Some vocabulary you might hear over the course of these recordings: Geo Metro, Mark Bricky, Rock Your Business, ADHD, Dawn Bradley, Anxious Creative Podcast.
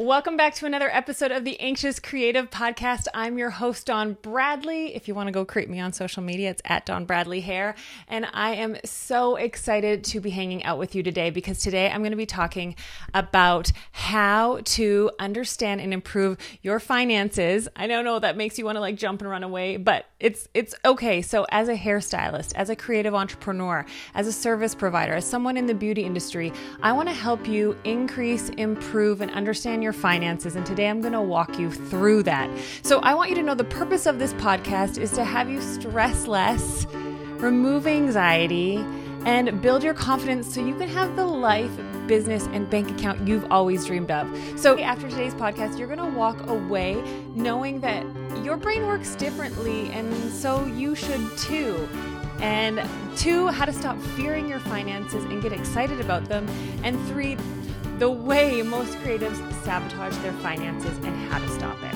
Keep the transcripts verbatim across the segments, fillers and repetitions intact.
Welcome back to another episode of the Anxious Creative Podcast. I'm your host, Dawn Bradley. If you want to go creep me on social media, it's at Dawn Bradley Hair. And I am so excited to be hanging out with you today because today I'm going to be talking about how to understand and improve your finances. I don't know, that makes you want to like jump and run away, but it's, it's okay. So as a hairstylist, as a creative entrepreneur, as a service provider, as someone in the beauty industry, I want to help you increase, improve, and understand your Your finances, and today I'm going to walk you through that. So I want you to know the purpose of this podcast is to have you stress less, remove anxiety, and build your confidence so you can have the life, business, and bank account you've always dreamed of. So after today's podcast, you're going to walk away knowing that your brain works differently, and so you should too. And two, how to stop fearing your finances and get excited about them. And three, the way most creatives sabotage their finances and how to stop it.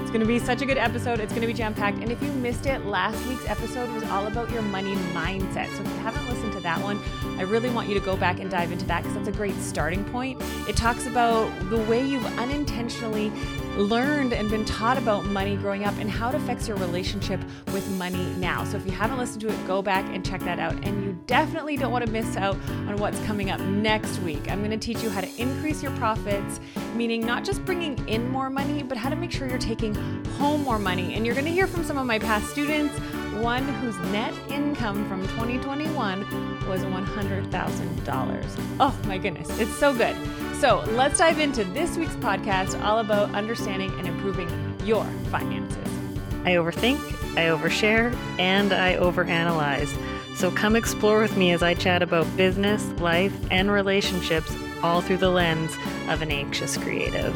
It's going to be such a good episode. It's going to be jam-packed. And if you missed it, last week's episode was all about your money mindset. So if you haven't listened to that one, I really want you to go back and dive into that because that's a great starting point. It talks about the way you've unintentionally learned and been taught about money growing up and how it affects your relationship with money now. So if you haven't listened to it, go back and check that out. And you definitely don't want to miss out on what's coming up next week. I'm going to teach you how to increase your profits, meaning not just bringing in more money, but how to make sure you're taking home more money. And you're going to hear from some of my past students, one whose net income from twenty twenty-one was one hundred thousand dollars. Oh my goodness, it's so good. So let's dive into this week's podcast all about understanding and improving your finances. I overthink, I overshare, and I overanalyze. So come explore with me as I chat about business, life, and relationships all through the lens of an anxious creative.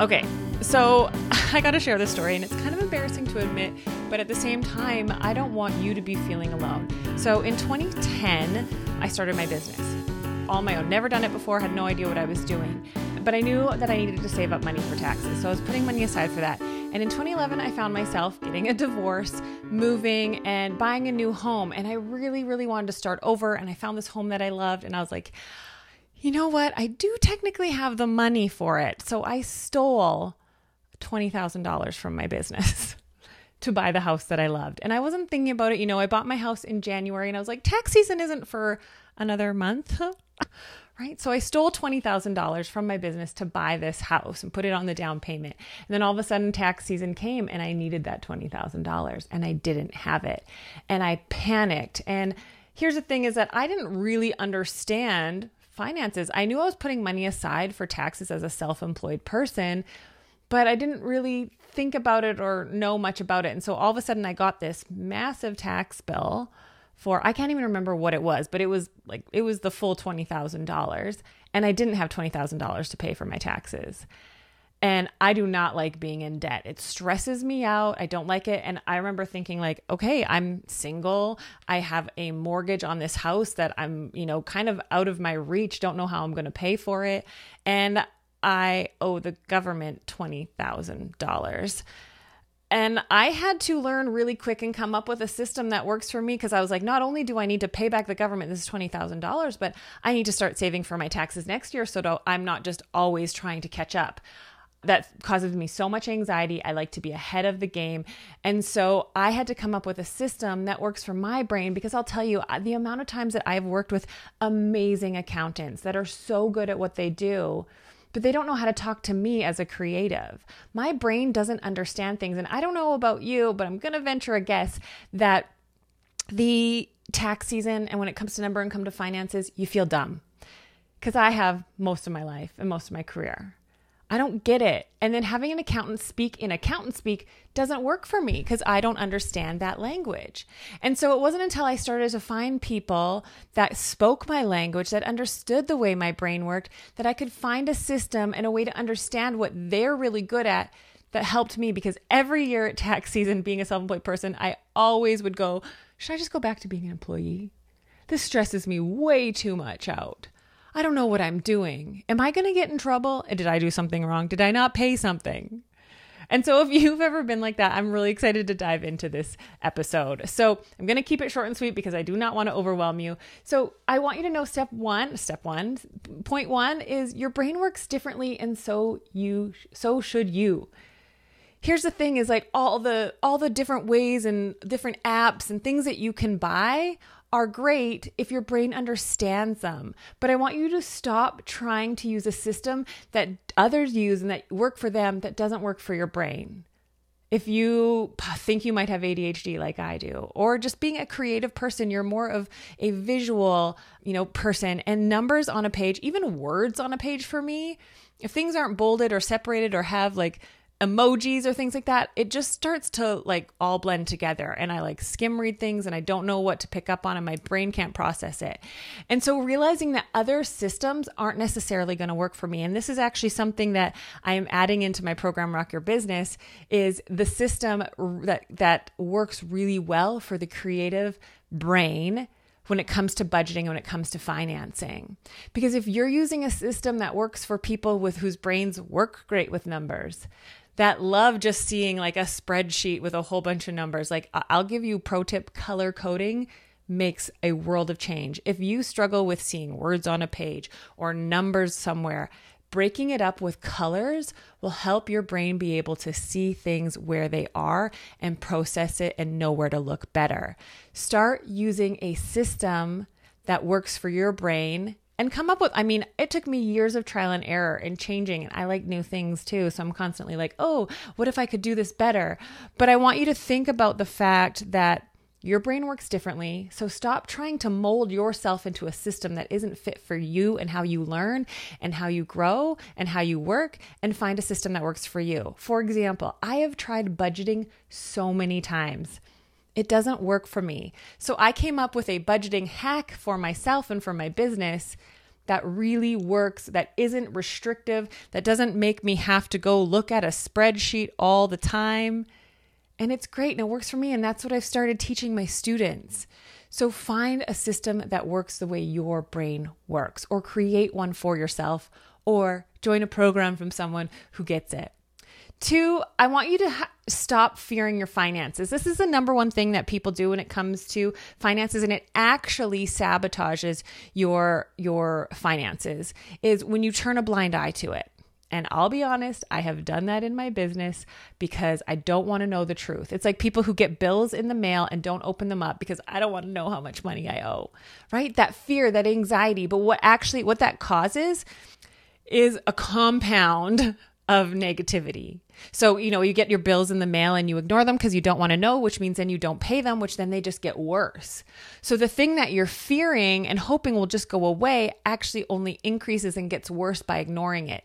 Okay, so I got to share this story, and it's kind of embarrassing to admit, but at the same time, I don't want you to be feeling alone. So in twenty ten, I started my business. All my own, never done it before, had no idea what I was doing. But I knew that I needed to save up money for taxes, so I was putting money aside for that. And in twenty eleven, I found myself getting a divorce, moving, and buying a new home. And I really, really wanted to start over, and I found this home that I loved, and I was like, you know what? I do technically have the money for it. So I stole twenty thousand dollars from my business to buy the house that I loved. And I wasn't thinking about it. You know, I bought my house in January, and I was like, tax season isn't for another month. Right? So I stole twenty thousand dollars from my business to buy this house and put it on the down payment. And then all of a sudden tax season came and I needed that twenty thousand dollars and I didn't have it. And I panicked. And here's the thing is that I didn't really understand finances. I knew I was putting money aside for taxes as a self-employed person, but I didn't really think about it or know much about it. And so all of a sudden I got this massive tax bill for, I can't even remember what it was, but it was like, it was the full twenty thousand dollars and I didn't have twenty thousand dollars to pay for my taxes. And I do not like being in debt. It stresses me out. I don't like it. And I remember thinking like, okay, I'm single. I have a mortgage on this house that I'm, you know, kind of out of my reach. Don't know how I'm going to pay for it. And I owe the government twenty thousand dollars. And I had to learn really quick and come up with a system that works for me because I was like, not only do I need to pay back the government, this is twenty thousand dollars, but I need to start saving for my taxes next year so I'm not just always trying to catch up. That causes me so much anxiety. I like to be ahead of the game. And so I had to come up with a system that works for my brain because I'll tell you, the amount of times that I've worked with amazing accountants that are so good at what they do, but they don't know how to talk to me as a creative. My brain doesn't understand things. And I don't know about you, but I'm going to venture a guess that the tax season and when it comes to number and come to finances, you feel dumb because I have most of my life and most of my career. I don't get it. And then having an accountant speak in accountant speak doesn't work for me because I don't understand that language. And so it wasn't until I started to find people that spoke my language, that understood the way my brain worked, that I could find a system and a way to understand what they're really good at that helped me. Because every year at tax season, being a self-employed person, I always would go, should I just go back to being an employee? This stresses me way too much out. I don't know what I'm doing. Am I going to get in trouble? Did I do something wrong? Did I not pay something? And so if you've ever been like that, I'm really excited to dive into this episode. So I'm going to keep it short and sweet because I do not want to overwhelm you. So I want you to know step one, step one, point one is your brain works differently. And so you, so should you. Here's the thing is like all the, all the different ways and different apps and things that you can buy are great if your brain understands them. But I want you to stop trying to use a system that others use and that work for them that doesn't work for your brain. If you think you might have A D H D like I do, or just being a creative person, you're more of a visual, you know, person, and numbers on a page, even words on a page for me, if things aren't bolded or separated or have like emojis or things like that, it just starts to like all blend together. And I like skim read things and I don't know what to pick up on and my brain can't process it. And so realizing that other systems aren't necessarily going to work for me. And this is actually something that I am adding into my program, Rock Your Business, is the system that, that works really well for the creative brain when it comes to budgeting, when it comes to financing. Because if you're using a system that works for people with whose brains work great with numbers, that love just seeing like a spreadsheet with a whole bunch of numbers. Like, I'll give you pro tip, color coding makes a world of change. If you struggle with seeing words on a page or numbers somewhere, breaking it up with colors will help your brain be able to see things where they are and process it and know where to look better. Start using a system that works for your brain. And come up with, I mean, it took me years of trial and error and changing, and I like new things too. So I'm constantly like, oh, what if I could do this better? But I want you to think about the fact that your brain works differently. So stop trying to mold yourself into a system that isn't fit for you and how you learn and how you grow and how you work, and find a system that works for you. For example, I have tried budgeting so many times. It doesn't work for me. So I came up with a budgeting hack for myself and for my business that really works, that isn't restrictive, that doesn't make me have to go look at a spreadsheet all the time. And it's great and it works for me. And that's what I've started teaching my students. So find a system that works the way your brain works, or create one for yourself, or join a program from someone who gets it. Two, I want you to ha- stop fearing your finances. This is the number one thing that people do when it comes to finances, and it actually sabotages your your finances, is when you turn a blind eye to it. And I'll be honest, I have done that in my business because I don't want to know the truth. It's like people who get bills in the mail and don't open them up because I don't want to know how much money I owe, right? That fear, that anxiety. But what actually, what that causes is a compound of negativity. So, you know, you get your bills in the mail and you ignore them because you don't want to know, which means then you don't pay them, which then they just get worse. So the thing that you're fearing and hoping will just go away actually only increases and gets worse by ignoring it.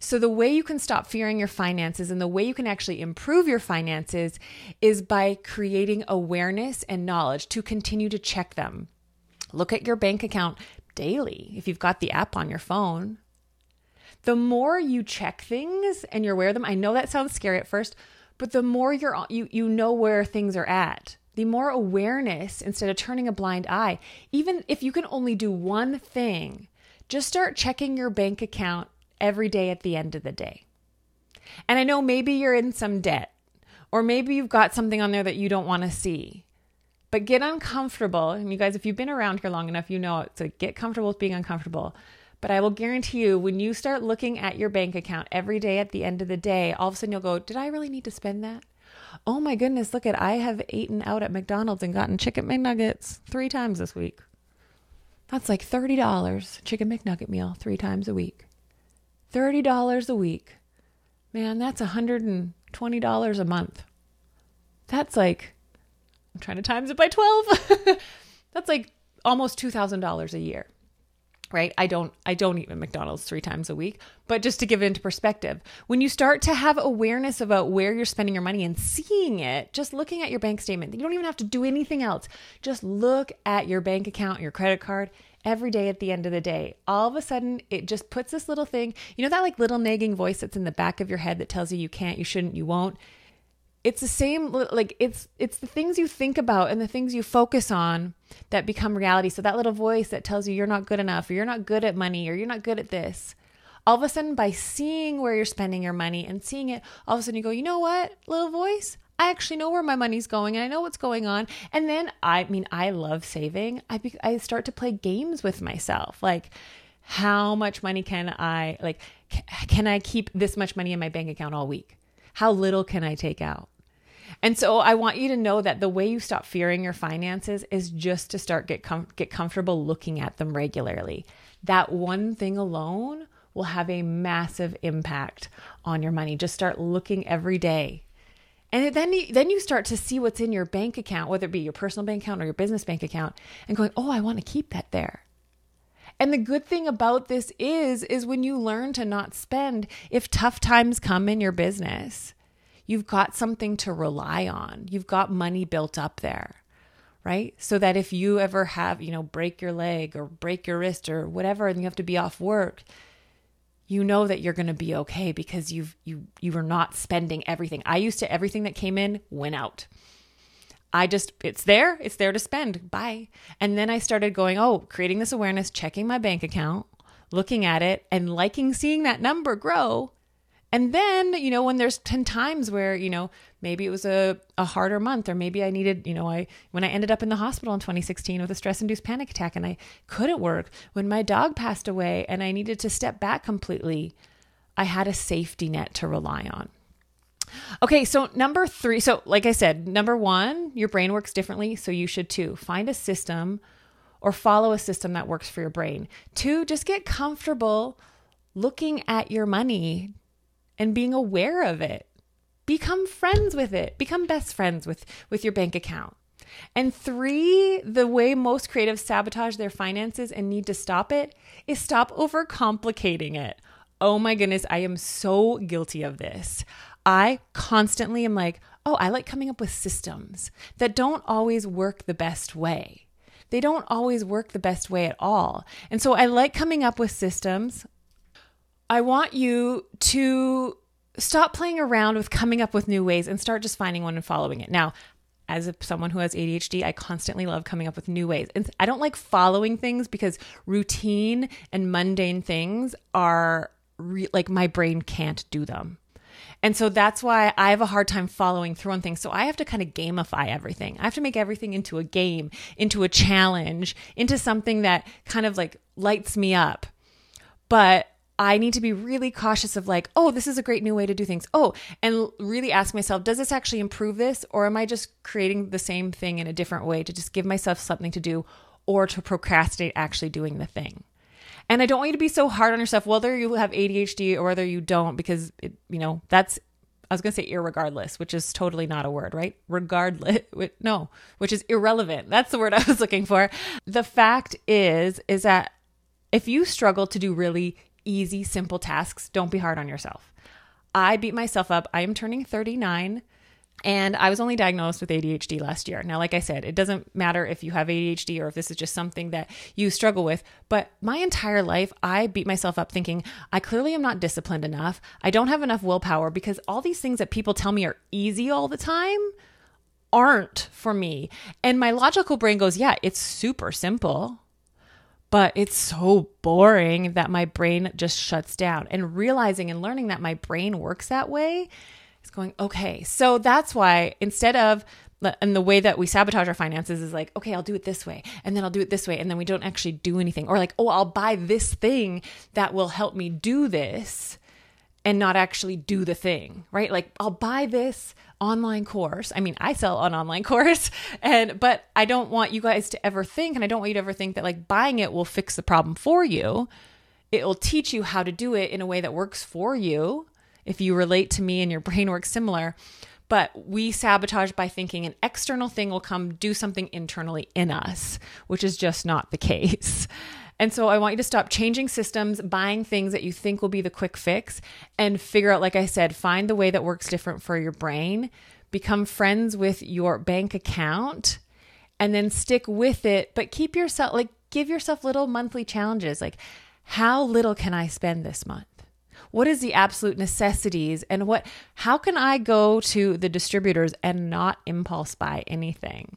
So the way you can stop fearing your finances and the way you can actually improve your finances is by creating awareness and knowledge to continue to check them. Look at your bank account daily if you've got the app on your phone. The more you check things and you're aware of them, I know that sounds scary at first, but the more you're, you you know where things are at, the more awareness instead of turning a blind eye. Even if you can only do one thing, just start checking your bank account every day at the end of the day. And I know maybe you're in some debt, or maybe you've got something on there that you don't want to see, but get uncomfortable. And you guys, if you've been around here long enough, you know it's like get comfortable with being uncomfortable. But I will guarantee you, when you start looking at your bank account every day at the end of the day, all of a sudden you'll go, did I really need to spend that? Oh my goodness, look at, I have eaten out at McDonald's and gotten Chicken McNuggets three times this week. That's like thirty dollars Chicken McNugget meal three times a week. thirty dollars a week. Man, that's one hundred twenty dollars a month. That's like, I'm trying to times it by twelve. That's like almost two thousand dollars a year. Right? I don't, I don't eat at McDonald's three times a week, but just to give it into perspective, when you start to have awareness about where you're spending your money and seeing it, just looking at your bank statement, you don't even have to do anything else. Just look at your bank account, your credit card every day at the end of the day. All of a sudden it just puts this little thing, you know, that like little nagging voice that's in the back of your head that tells you you can't, you shouldn't, you won't. It's the same, like it's it's the things you think about and the things you focus on that become reality. So that little voice that tells you you're not good enough, or you're not good at money, or you're not good at this. all of a sudden by seeing where you're spending your money and seeing it, all of a sudden you go, you know what, little voice? I actually know where my money's going and I know what's going on. And then, I mean, I love saving. I be, I start to play games with myself. Like, how much money can I, like, can I keep this much money in my bank account all week? How little can I take out? And so I want you to know that the way you stop fearing your finances is just to start get com- get comfortable looking at them regularly. That one thing alone will have a massive impact on your money. Just start looking every day. And then you, then you start to see what's in your bank account, whether it be your personal bank account or your business bank account, and going, oh, I want to keep that there. And the good thing about this is, is when you learn to not spend, if tough times come in your business, you've got something to rely on. You've got money built up there, right? So that if you ever have, you know, break your leg or break your wrist or whatever, and you have to be off work, you know that you're going to be okay because you've, you, you were not spending everything. I used to, everything that came in went out. I just, it's there, it's there to spend. Bye. And then I started going, oh, creating this awareness, checking my bank account, looking at it and liking seeing that number grow. And then, you know, when there's ten times where, you know, maybe it was a, a harder month, or maybe I needed, you know, I, when I ended up in the hospital in twenty sixteen with a stress-induced panic attack and I couldn't work, when my dog passed away and I needed to step back completely, I had a safety net to rely on. Okay. So number three, so like I said, number one, your brain works differently. So you should too. Find a system or follow a system that works for your brain. Two, just get comfortable looking at your money and being aware of it. Become friends with it. Become best friends with, with your bank account. And three, the way most creatives sabotage their finances and need to stop it is stop overcomplicating it. Oh my goodness, I am so guilty of this. I constantly am like, oh, I like coming up with systems that don't always work the best way. They don't always work the best way at all. And so I like coming up with systems. I want you to stop playing around with coming up with new ways and start just finding one and following it. Now, as a, someone who has A D H D, I constantly love coming up with new ways. And I don't like following things because routine and mundane things are re- like my brain can't do them. And so that's why I have a hard time following through on things. So I have to kind of gamify everything. I have to make everything into a game, into a challenge, into something that kind of like lights me up. But I need to be really cautious of like, oh, this is a great new way to do things. Oh, and really ask myself, does this actually improve this? Or am I just creating the same thing in a different way to just give myself something to do or to procrastinate actually doing the thing? And I don't want you to be so hard on yourself, whether you have A D H D or whether you don't, because, it, you know, that's, I was going to say irregardless, which is totally not a word, right? Regardless, no, which is irrelevant. That's the word I was looking for. The fact is, is that if you struggle to do really easy, simple tasks, don't be hard on yourself. I beat myself up. I am turning thirty-nine. And I was only diagnosed with A D H D last year. Now, like I said, it doesn't matter if you have A D H D or if this is just something that you struggle with, but my entire life, I beat myself up thinking, I clearly am not disciplined enough. I don't have enough willpower because all these things that people tell me are easy all the time aren't for me. And my logical brain goes, yeah, it's super simple, but it's so boring that my brain just shuts down. And realizing and learning that my brain works that way, it's going, okay, so that's why instead of, and the way that we sabotage our finances is like, okay, I'll do it this way. And then I'll do it this way. And then we don't actually do anything. Or like, oh, I'll buy this thing that will help me do this and not actually do the thing, right? Like I'll buy this online course. I mean, I sell an online course, and but I don't want you guys to ever think, and I don't want you to ever think that like buying it will fix the problem for you. It will teach you how to do it in a way that works for you. If you relate to me and your brain works similar, but we sabotage by thinking an external thing will come do something internally in us, which is just not the case. And so I want you to stop changing systems, buying things that you think will be the quick fix, and figure out, like I said, find the way that works different for your brain, become friends with your bank account, and then stick with it, but keep yourself, like give yourself little monthly challenges. Like how little can I spend this month? What is the absolute necessities and what, how can I go to the distributors and not impulse buy anything?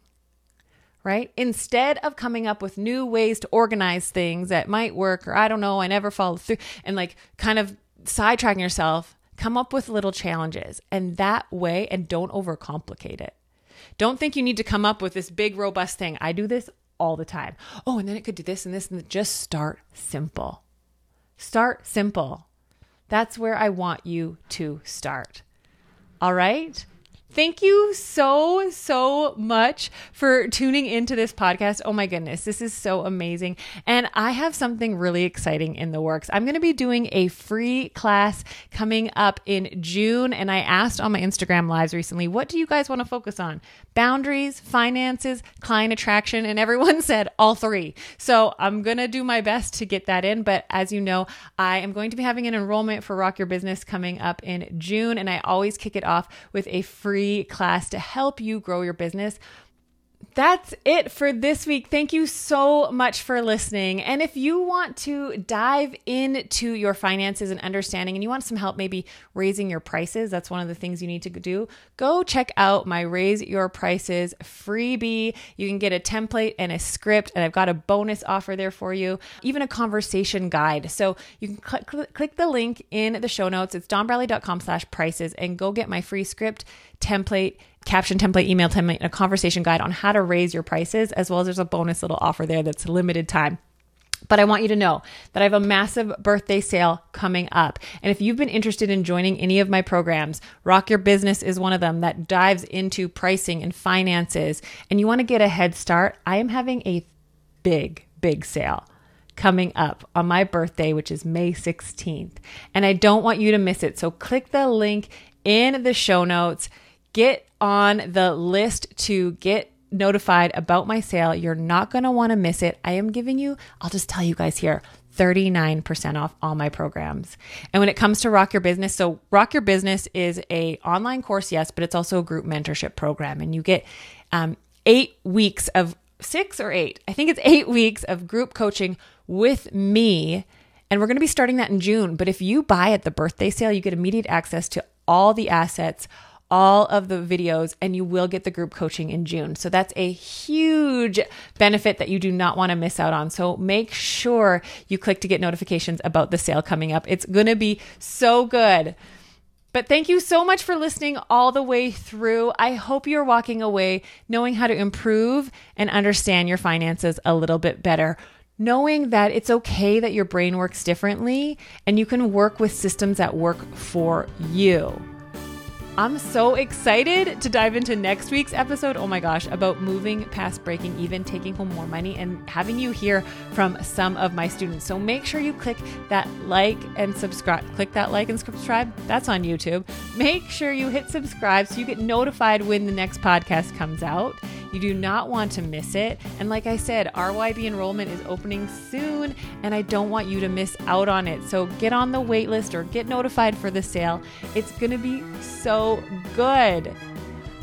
right? Instead of coming up with new ways to organize things that might work, or I don't know, I never follow through, and like kind of sidetracking yourself, come up with little challenges, and that way, and don't overcomplicate it. Don't think you need to come up with this big, robust thing. I do this all the time. Oh, and then it could do this and this, and just start simple. Start simple. That's where I want you to start. All right? Thank you so, so much for tuning into this podcast. Oh my goodness, this is so amazing. And I have something really exciting in the works. I'm going to be doing a free class coming up in June. And I asked on my Instagram lives recently, what do you guys want to focus on? Boundaries, finances, client attraction, and everyone said all three. So I'm going to do my best to get that in. But as you know, I am going to be having an enrollment for Rock Your Business coming up in June. And I always kick it off with a free class to help you grow your business. That's it for this week. Thank you so much for listening. And if you want to dive into your finances and understanding, and you want some help maybe raising your prices, that's one of the things you need to do, go check out my Raise Your Prices freebie. You can get a template and a script, and I've got a bonus offer there for you, even a conversation guide. So you can cl- cl- click the link in the show notes. It's dawnbradley.com slash prices and go get my free script, template, caption template, email template, and a conversation guide on how to raise your prices, as well as there's a bonus little offer there that's limited time. But I want you to know that I have a massive birthday sale coming up. And if you've been interested in joining any of my programs, Rock Your Business is one of them that dives into pricing and finances, and you want to get a head start, I am having a big, big sale coming up on my birthday, which is May sixteenth. And I don't want you to miss it. So click the link in the show notes. Get on the list to get notified about my sale. You're not going to want to miss it. I am giving you, I'll just tell you guys here, thirty-nine percent off all my programs. And when it comes to Rock Your Business, so Rock Your Business is a online course, yes, but it's also a group mentorship program. And you get um, eight weeks of six or eight, I think it's eight weeks of group coaching with me. And we're going to be starting that in June. But if you buy at the birthday sale, you get immediate access to all the assets, all of the videos, and you will get the group coaching in June. So that's a huge benefit that you do not want to miss out on. So make sure you click to get notifications about the sale coming up. It's going to be so good. But thank you so much for listening all the way through. I hope you're walking away knowing how to improve and understand your finances a little bit better, knowing that it's okay that your brain works differently and you can work with systems that work for you. I'm so excited to dive into next week's episode, oh my gosh, about moving past breaking even, taking home more money, and having you hear from some of my students. So make sure you click that like and subscribe. Click that like and subscribe. That's on YouTube. Make sure you hit subscribe so you get notified when the next podcast comes out. You do not want to miss it. And like I said, R Y B enrollment is opening soon, and I don't want you to miss out on it. So get on the wait list or get notified for the sale. It's going to be so good.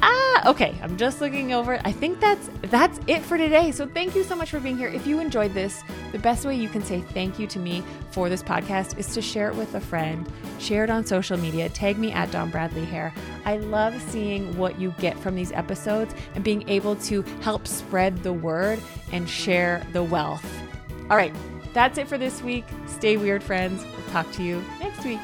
Ah, okay. I'm just looking over. I think that's that's it for today. So thank you so much for being here. If you enjoyed this, the best way you can say thank you to me for this podcast is to share it with a friend, share it on social media, tag me at Dawn Bradley Hair. I love seeing what you get from these episodes and being able to help spread the word and share the wealth. All right. That's it for this week. Stay weird, friends. We'll talk to you next week.